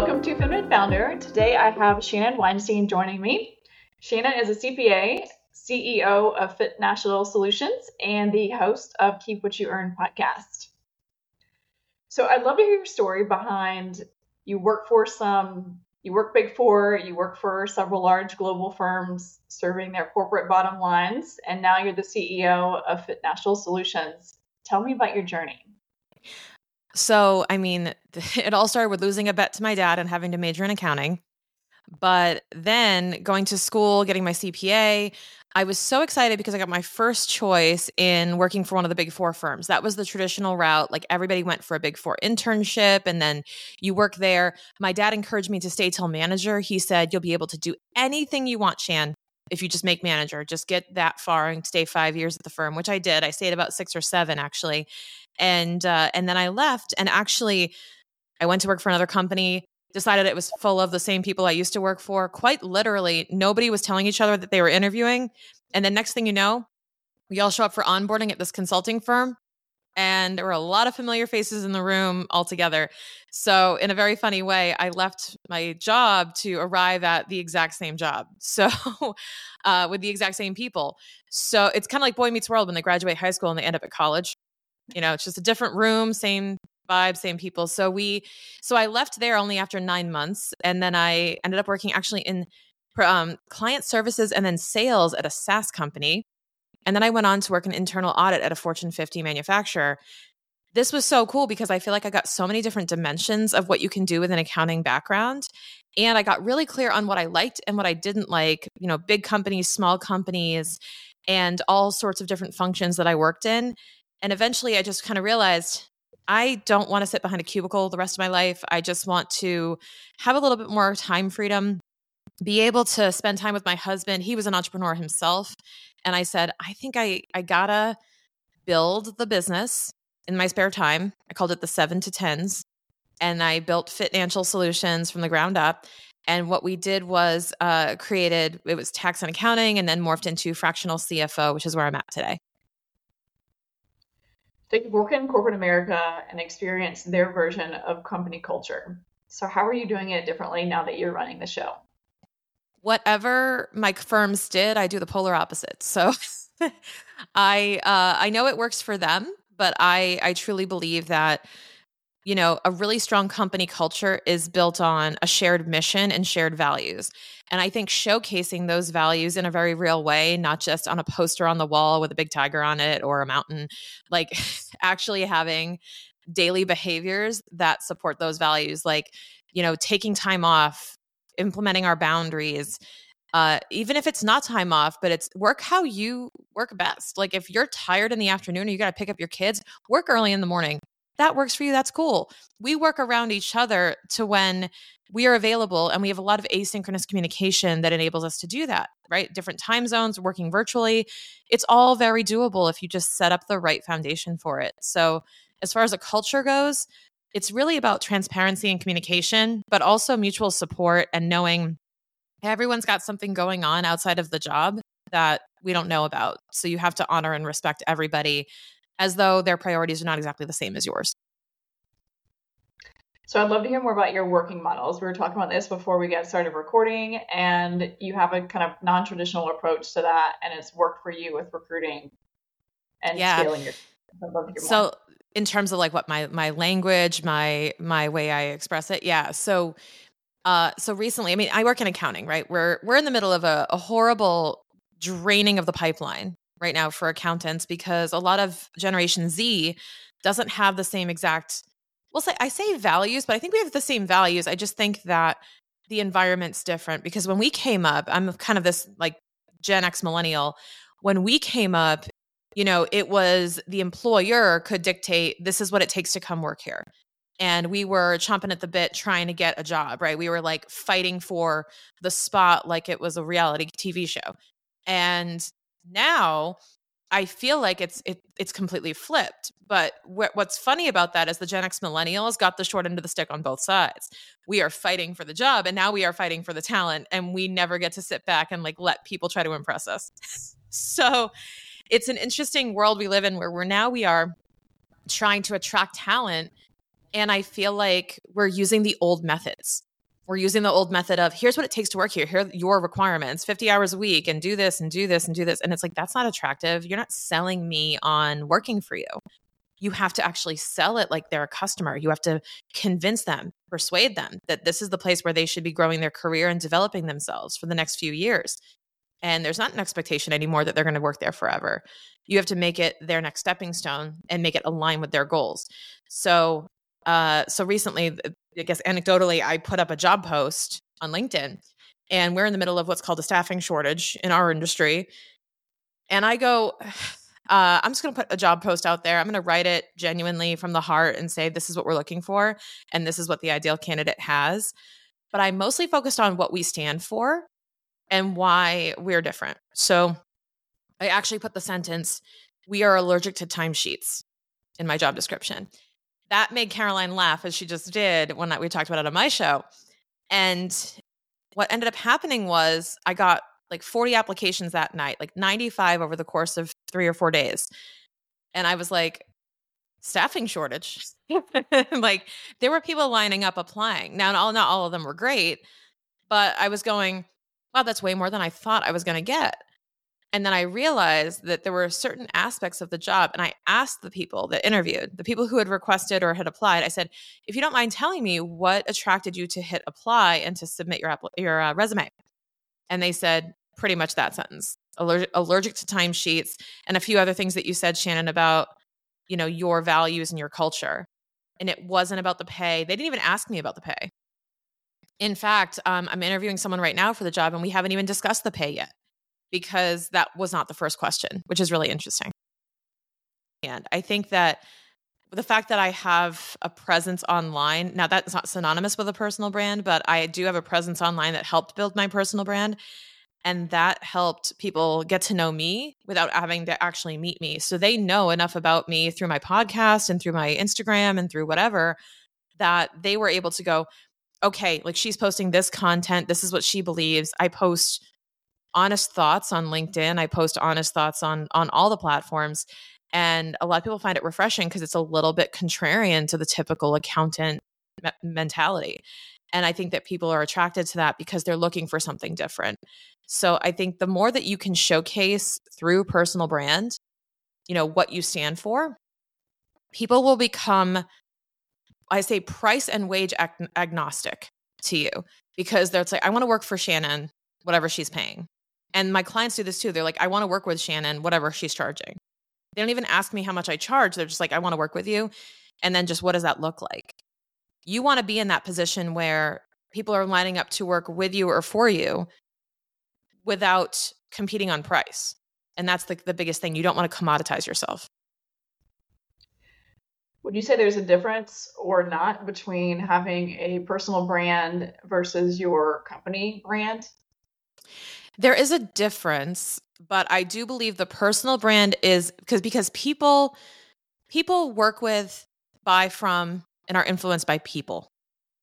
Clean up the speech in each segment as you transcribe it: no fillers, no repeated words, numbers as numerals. Welcome to Feminine Founder. Today I have Shannon Weinstein joining me. Shannon is a CPA, CEO of Fitnancial Solutions, and the host of Keep What You Earn podcast. So I'd love to hear your story behind you work big four, you work for several large global firms serving their corporate bottom lines, and now you're the CEO of Fitnancial Solutions. Tell me about your journey. So, it all started with losing a bet to my dad and having to major in accounting. But then going to school, getting my CPA, I was so excited because I got my first choice in working for one of the big four firms. That was the traditional route. Like everybody went for a big four internship and then you work there. My dad encouraged me to stay till manager. He said, you'll be able to do anything you want, Shan, if you just make manager. Just get that far and stay 5 years at the firm, which I did. I stayed about 6 or 7 actually. And then I left, and actually I went to work for another company, decided it was full of the same people I used to work for. Quite literally, nobody was telling each other that they were interviewing. And then next thing you know, we all show up for onboarding at this consulting firm, and there were a lot of familiar faces in the room altogether. So in a very funny way, I left my job to arrive at the exact same job. So with the exact same people. So it's kind of like Boy Meets World when they graduate high school and they end up at college. You know, it's just a different room, same vibe, same people. So I left there only after 9 months. And then I ended up working actually in client services and then sales at a SaaS company. And then I went on to work an internal audit at a Fortune 50 manufacturer. This was so cool because I feel like I got so many different dimensions of what you can do with an accounting background. And I got really clear on what I liked and what I didn't like, you know, big companies, small companies, and all sorts of different functions that I worked in. And eventually I just kind of realized I don't want to sit behind a cubicle the rest of my life. I just want to have a little bit more time freedom, be able to spend time with my husband. He was an entrepreneur himself. And I said, I think I gotta build the business in my spare time. I called it the 7 to 10s. And I built Fitnancial Solutions from the ground up. And what we did was it was tax and accounting, and then morphed into fractional CFO, which is where I'm at today. They work in corporate America and experience their version of company culture. So how are you doing it differently now that you're running the show? Whatever my firms did, I do the polar opposite. So I know it works for them, but I truly believe that, you know, a really strong company culture is built on a shared mission and shared values. And I think showcasing those values in a very real way, not just on a poster on the wall with a big tiger on it or a mountain, like actually having daily behaviors that support those values, like, you know, taking time off, implementing our boundaries, even if it's not time off, but it's work how you work best. Like if you're tired in the afternoon or you got to pick up your kids, work early in the morning. That works for you. That's cool. We work around each other to when we are available, and we have a lot of asynchronous communication that enables us to do that, right? Different time zones, working virtually. It's all very doable if you just set up the right foundation for it. So as far as a culture goes, it's really about transparency and communication, but also mutual support and knowing everyone's got something going on outside of the job that we don't know about. So you have to honor and respect everybody as though their priorities are not exactly the same as yours. So I'd love to hear more about your working models. We were talking about this before we got started recording, and you have a kind of non-traditional approach to that, and it's worked for you with recruiting and scaling your model. So in terms of like what my language, my way I express it. Yeah. So recently, I work in accounting, right? We're in the middle of a horrible draining of the pipeline right now for accountants, because a lot of Generation Z doesn't have the same exact, values, but I think we have the same values. I just think that the environment's different, because when we came up, I'm kind of this like Gen X millennial. When we came up, you know, it was the employer could dictate, this is what it takes to come work here. And we were chomping at the bit trying to get a job, right? We were like fighting for the spot like it was a reality TV show. And now I feel like it's completely flipped. But what's funny about that is the Gen X millennials got the short end of the stick on both sides. We are fighting for the job, and now we are fighting for the talent, and we never get to sit back and like let people try to impress us. So it's an interesting world we live in where we are trying to attract talent, and I feel like we're using the old methods. We're using the old method of here's what it takes to work here. Here are your requirements, 50 hours a week and do this and do this and do this. And it's like, that's not attractive. You're not selling me on working for you. You have to actually sell it like they're a customer. You have to convince them, persuade them that this is the place where they should be growing their career and developing themselves for the next few years. And there's not an expectation anymore that they're going to work there forever. You have to make it their next stepping stone and make it align with their goals. So recently, I guess anecdotally, I put up a job post on LinkedIn, and we're in the middle of what's called a staffing shortage in our industry. And I go, I'm just going to put a job post out there. I'm going to write it genuinely from the heart and say, this is what we're looking for. And this is what the ideal candidate has. But I mostly focused on what we stand for and why we're different. So I actually put the sentence, we are allergic to timesheets in my job description. That made Caroline laugh, as she just did when we talked about it on my show. And what ended up happening was I got like 40 applications that night, like 95 over the course of 3 or 4 days. And I was like, staffing shortage. Like there were people lining up applying. Now, not all of them were great, but I was going, wow, that's way more than I thought I was going to get. And then I realized that there were certain aspects of the job. And I asked the people that interviewed, the people who had requested or had applied, I said, if you don't mind telling me what attracted you to hit apply and to submit your resume. And they said pretty much that sentence, allergic to timesheets and a few other things that you said, Shannon, about, you know, your values and your culture. And it wasn't about the pay. They didn't even ask me about the pay. In fact, I'm interviewing someone right now for the job and we haven't even discussed the pay yet, because that was not the first question, which is really interesting. And I think that the fact that I have a presence online, now that's not synonymous with a personal brand, but I do have a presence online that helped build my personal brand. And that helped people get to know me without having to actually meet me. So they know enough about me through my podcast and through my Instagram and through whatever, that they were able to go, okay, like she's posting this content. This is what she believes. I post honest thoughts on LinkedIn. I post honest thoughts on all the platforms. And a lot of people find it refreshing because it's a little bit contrarian to the typical accountant mentality. And I think that people are attracted to that because they're looking for something different. So I think the more that you can showcase through personal brand, you know, what you stand for, people will become, I say, price and wage agnostic to you, because they're like, I want to work for Shannon, whatever she's paying. And my clients do this too. They're like, I want to work with Shannon, whatever she's charging. They don't even ask me how much I charge. They're just like, I want to work with you. And then just what does that look like? You want to be in that position where people are lining up to work with you or for you without competing on price. And that's the biggest thing. You don't want to commoditize yourself. Would you say there's a difference or not between having a personal brand versus your company brand? There is a difference, but I do believe the personal brand is because people work with, buy from, and are influenced by people.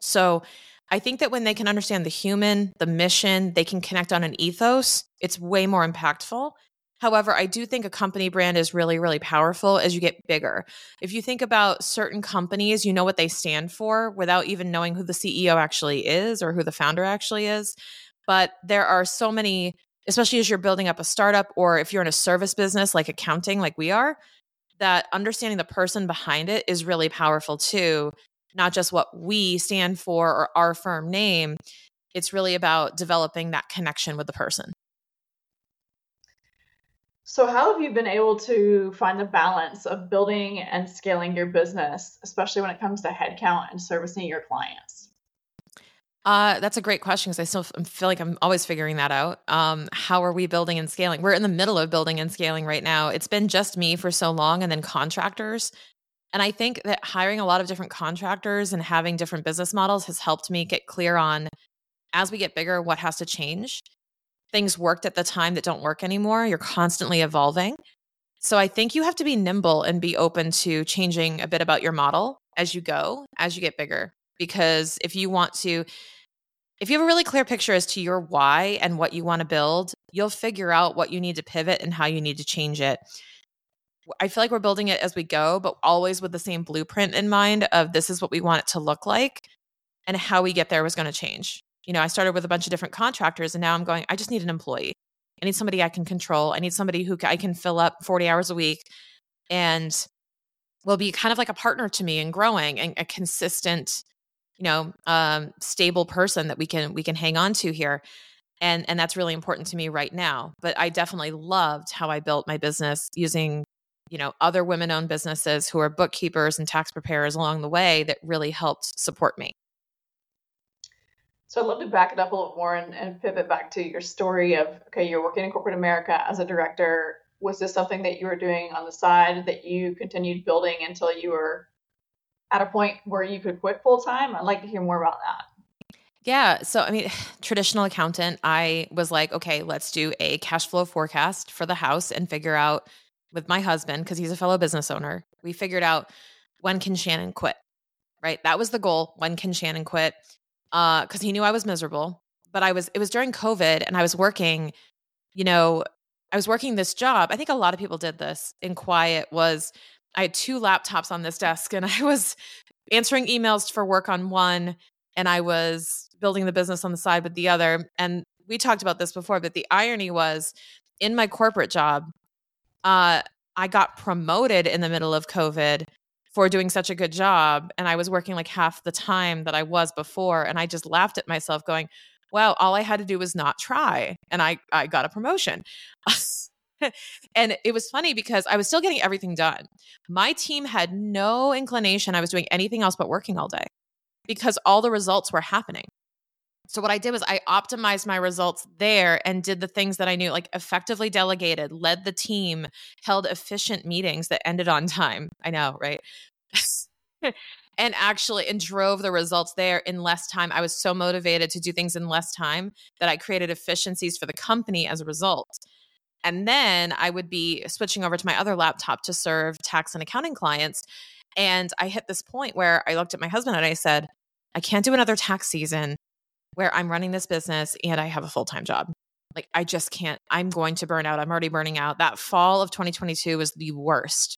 So I think that when they can understand the human, the mission, they can connect on an ethos, it's way more impactful. However, I do think a company brand is really, really powerful as you get bigger. If you think about certain companies, you know what they stand for without even knowing who the CEO actually is or who the founder actually is. But there are so many, especially as you're building up a startup or if you're in a service business like accounting, like we are, that understanding the person behind it is really powerful too. Not just what we stand for or our firm name. It's really about developing that connection with the person. So how have you been able to find the balance of building and scaling your business, especially when it comes to headcount and servicing your clients? That's a great question, because I still feel like I'm always figuring that out. How are we building and scaling? We're in the middle of building and scaling right now. It's been just me for so long, and then contractors. And I think that hiring a lot of different contractors and having different business models has helped me get clear on, as we get bigger, what has to change. Things worked at the time that don't work anymore. You're constantly evolving. So I think you have to be nimble and be open to changing a bit about your model as you go, as you get bigger. Because if you have a really clear picture as to your why and what you want to build, you'll figure out what you need to pivot and how you need to change it. I feel like we're building it as we go, but always with the same blueprint in mind of this is what we want it to look like. and how we get there was going to change. You know, I started with a bunch of different contractors and now I'm going, I just need an employee. I need somebody I can control. I need somebody who I can fill up 40 hours a week and will be kind of like a partner to me in growing, and a consistent, you know, stable person that we can hang on to here. And that's really important to me right now. But I definitely loved how I built my business using, you know, other women-owned businesses who are bookkeepers and tax preparers along the way that really helped support me. So I'd love to back it up a little more and pivot back to your story of, okay, you're working in corporate America as a director. Was this something that you were doing on the side that you continued building until you were at a point where you could quit full-time? I'd like to hear more about that. Yeah. So, I mean, traditional accountant, I was like, okay, let's do a cash flow forecast for the house and figure out with my husband, because he's a fellow business owner, we figured out, when can Shannon quit, right? That was the goal. When can Shannon quit? Because he knew I was miserable, but it was during COVID and I was working, you know, I was working this job. I think a lot of people did this in quiet. I had two laptops on this desk and I was answering emails for work on one and I was building the business on the side with the other. And we talked about this before, but the irony was in my corporate job, I got promoted in the middle of COVID for doing such a good job. And I was working like half the time that I was before. And I just laughed at myself going, wow, all I had to do was not try. And I got a promotion. And it was funny because I was still getting everything done. My team had no inclination I was doing anything else but working all day because all the results were happening. So what I did was I optimized my results there and did the things that I knew, like effectively delegated, led the team, held efficient meetings that ended on time. I know, right? And drove the results there in less time. I was so motivated to do things in less time that I created efficiencies for the company as a result. And then I would be switching over to my other laptop to serve tax and accounting clients. And I hit this point where I looked at my husband and I said, I can't do another tax season where I'm running this business and I have a full-time job. Like, I just can't. I'm going to burn out. I'm already burning out. That fall of 2022 was the worst.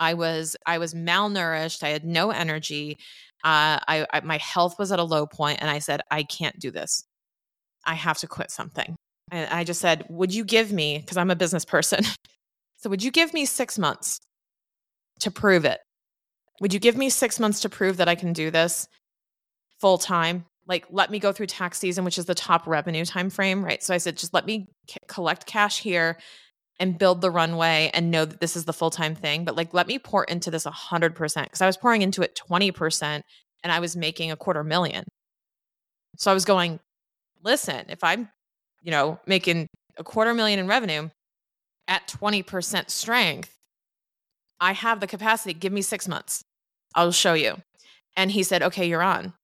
I was malnourished. I had no energy. My health was at a low point, and I said, I can't do this. I have to quit something. And I just said, would you give me, because I'm a business person, so would you give me 6 months to prove it? Would you give me 6 months to prove that I can do this full time? Like, let me go through tax season, which is the top revenue time frame, right? So I said, just let me collect cash here and build the runway and know that this is the full-time thing. But like, let me pour into this 100% because I was pouring into it 20% and I was making $250,000. So I was going, listen, if I'm, you know, making $250,000 in revenue at 20% strength, I have the capacity. Give me 6 months. I'll show you. And he said, okay, you're on.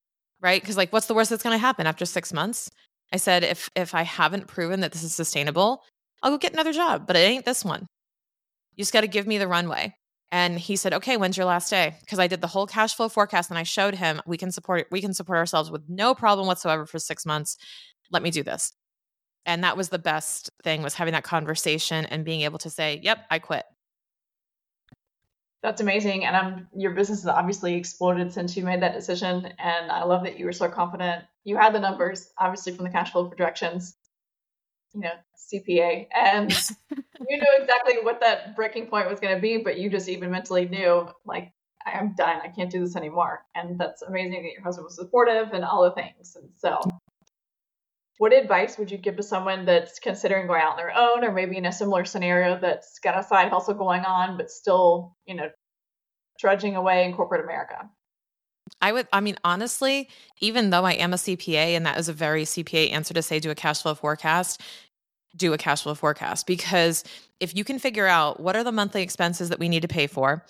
Right? Because like, what's the worst that's going to happen after 6 months? I said, if I haven't proven that this is sustainable, I'll go get another job, but it ain't this one. You just got to give me the runway. And he said, okay, when's your last day? Because I did the whole cash flow forecast and I showed him we can support ourselves with no problem whatsoever for 6 months. Let me do this. And that was the best thing, was having that conversation and being able to say, yep, I quit. That's amazing. And your business has obviously exploded since you made that decision. And I love that you were so confident. You had the numbers, obviously, from the cash flow projections, you know, CPA. And you knew exactly what that breaking point was going to be, but you just even mentally knew, like, I'm done. I can't do this anymore. And that's amazing that your husband was supportive and all the things. And so what advice would you give to someone that's considering going out on their own, or maybe in a similar scenario that's got a side hustle going on, but still, you know, trudging away in corporate America? Honestly, even though I am a CPA, and that is a very CPA answer to say, do a cash flow forecast, because if you can figure out what are the monthly expenses that we need to pay for,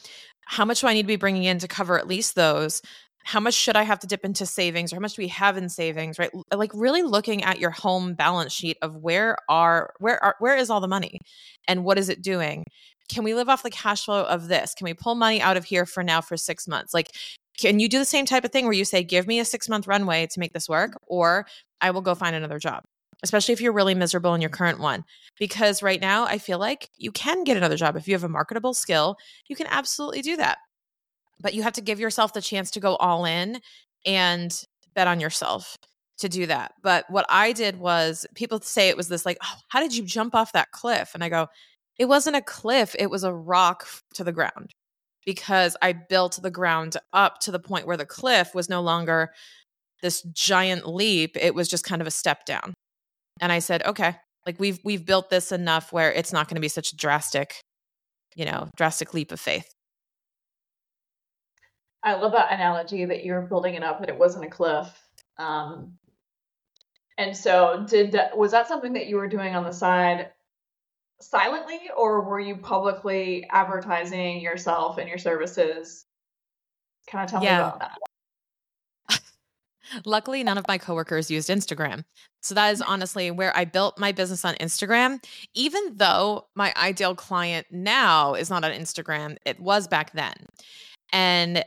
how much do I need to be bringing in to cover at least those? How much should I have to dip into savings, or how much do we have in savings, right? Like, really looking at your home balance sheet of where is all the money and what is it doing? Can we live off the cash flow of this? Can we pull money out of here for now for 6 months? Like, can you do the same type of thing where you say, give me a 6 month runway to make this work, or I will go find another job, especially if you're really miserable in your current one? Because right now I feel like you can get another job. If you have a marketable skill, you can absolutely do that. But you have to give yourself the chance to go all in and bet on yourself to do that. But what I did was, people say it was this like, oh, how did you jump off that cliff? And I go, it wasn't a cliff. It was a rock to the ground, because I built the ground up to the point where the cliff was no longer this giant leap. It was just kind of a step down. And I said, okay, like we've built this enough where it's not going to be such a drastic leap of faith. I love that analogy that you were building it up, but it wasn't a cliff. And so was that something that you were doing on the side silently, or were you publicly advertising yourself and your services? Can I tell me about that? Luckily, none of my coworkers used Instagram. So that is honestly where I built my business, on Instagram, even though my ideal client now is not on Instagram. It was back then. And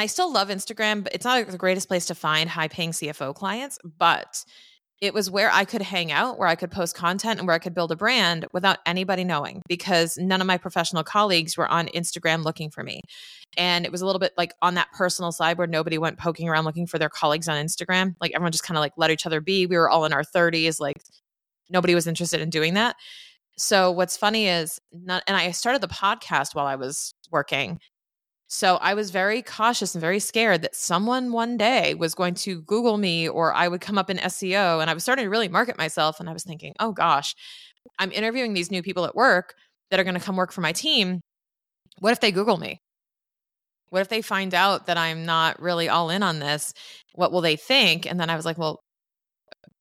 I still love Instagram, but it's not the greatest place to find high-paying CFO clients, but it was where I could hang out, where I could post content, and where I could build a brand without anybody knowing, because none of my professional colleagues were on Instagram looking for me. And it was a little bit like on that personal side where nobody went poking around looking for their colleagues on Instagram. Like everyone just kind of like let each other be. We were all in our 30s. Like nobody was interested in doing that. So what's funny is, and I started the podcast while I was working. So I was very cautious and very scared that someone one day was going to Google me, or I would come up in SEO, and I was starting to really market myself. And I was thinking, oh gosh, I'm interviewing these new people at work that are going to come work for my team. What if they Google me? What if they find out that I'm not really all in on this? What will they think? And then I was like, well,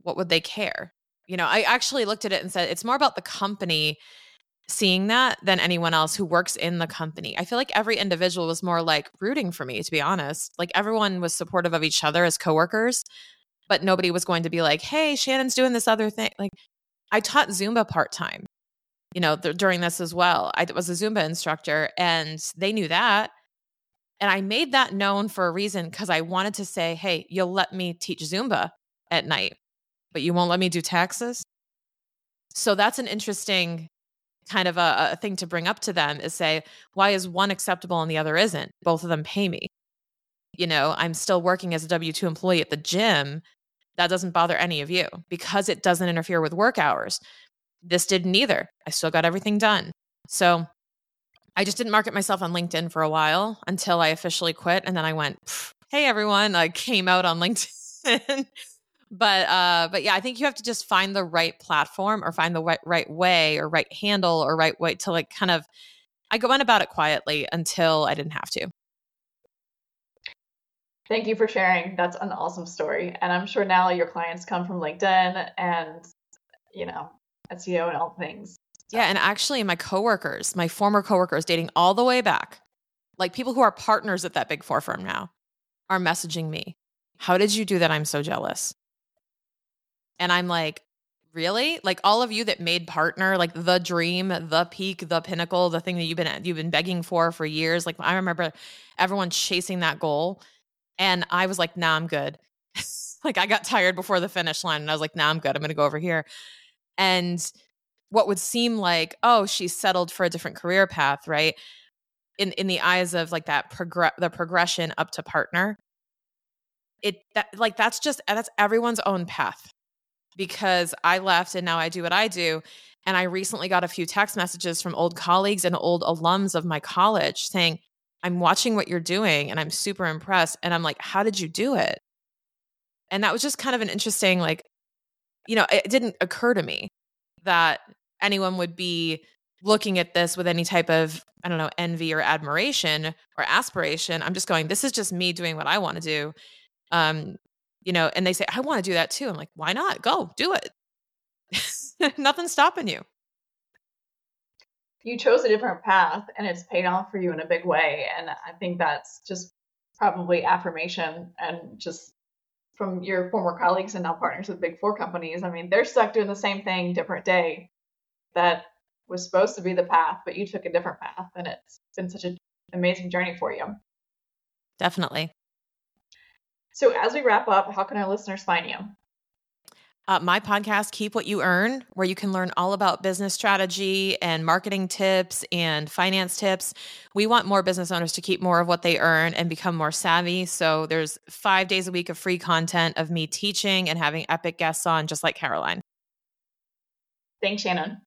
what would they care? You know, I actually looked at it and said, it's more about the company seeing that than anyone else who works in the company. I feel like every individual was more like rooting for me, to be honest. Like everyone was supportive of each other as coworkers, but nobody was going to be like, hey, Shannon's doing this other thing. Like I taught Zumba part-time, during this as well. I was a Zumba instructor, and they knew that. And I made that known for a reason, because I wanted to say, hey, you'll let me teach Zumba at night, but you won't let me do taxes. So that's an interesting kind of a thing to bring up to them, is say, why is one acceptable and the other isn't? Both of them pay me. I'm still working as a W-2 employee at the gym. That doesn't bother any of you because it doesn't interfere with work hours. This didn't either. I still got everything done. So I just didn't market myself on LinkedIn for a while until I officially quit. And then I went, hey, everyone, I came out on LinkedIn. But yeah, I think you have to just find the right platform, or find the right way, or right handle, or right way to like kind of, I go on about it quietly until I didn't have to. Thank you for sharing. That's an awesome story. And I'm sure now your clients come from LinkedIn and, SEO and all things. So. Yeah. And actually my former coworkers dating all the way back, like people who are partners at that big four firm now, are messaging me. How did you do that? I'm so jealous. And I'm like, really? Like all of you that made partner, like the dream, the peak, the pinnacle, the thing that you've been begging for years. Like I remember everyone chasing that goal, and I was like, nah, I'm good. Like I got tired before the finish line, and I was like, nah, I'm good. I'm going to go over here. And what would seem like, oh, she's settled for a different career path, right? In the eyes of like that the progression up to partner, that's everyone's own path. Because I left and now I do what I do. And I recently got a few text messages from old colleagues and old alums of my college saying, I'm watching what you're doing and I'm super impressed. And I'm like, how did you do it? And that was just kind of an interesting, it didn't occur to me that anyone would be looking at this with any type of, envy or admiration or aspiration. I'm just going, this is just me doing what I want to do. And they say, I want to do that too. I'm like, why not? Go do it. Nothing's stopping you. You chose a different path, and it's paid off for you in a big way. And I think that's just probably affirmation, and just from your former colleagues and now partners with big four companies. I mean, they're stuck doing the same thing, different day, that was supposed to be the path, but you took a different path, and it's been such an amazing journey for you. Definitely. So as we wrap up, how can our listeners find you? my podcast, Keep What You Earn, where you can learn all about business strategy and marketing tips and finance tips. We want more business owners to keep more of what they earn and become more savvy. So there's 5 days a week of free content of me teaching and having epic guests on, just like Caroline. Thanks, Shannon.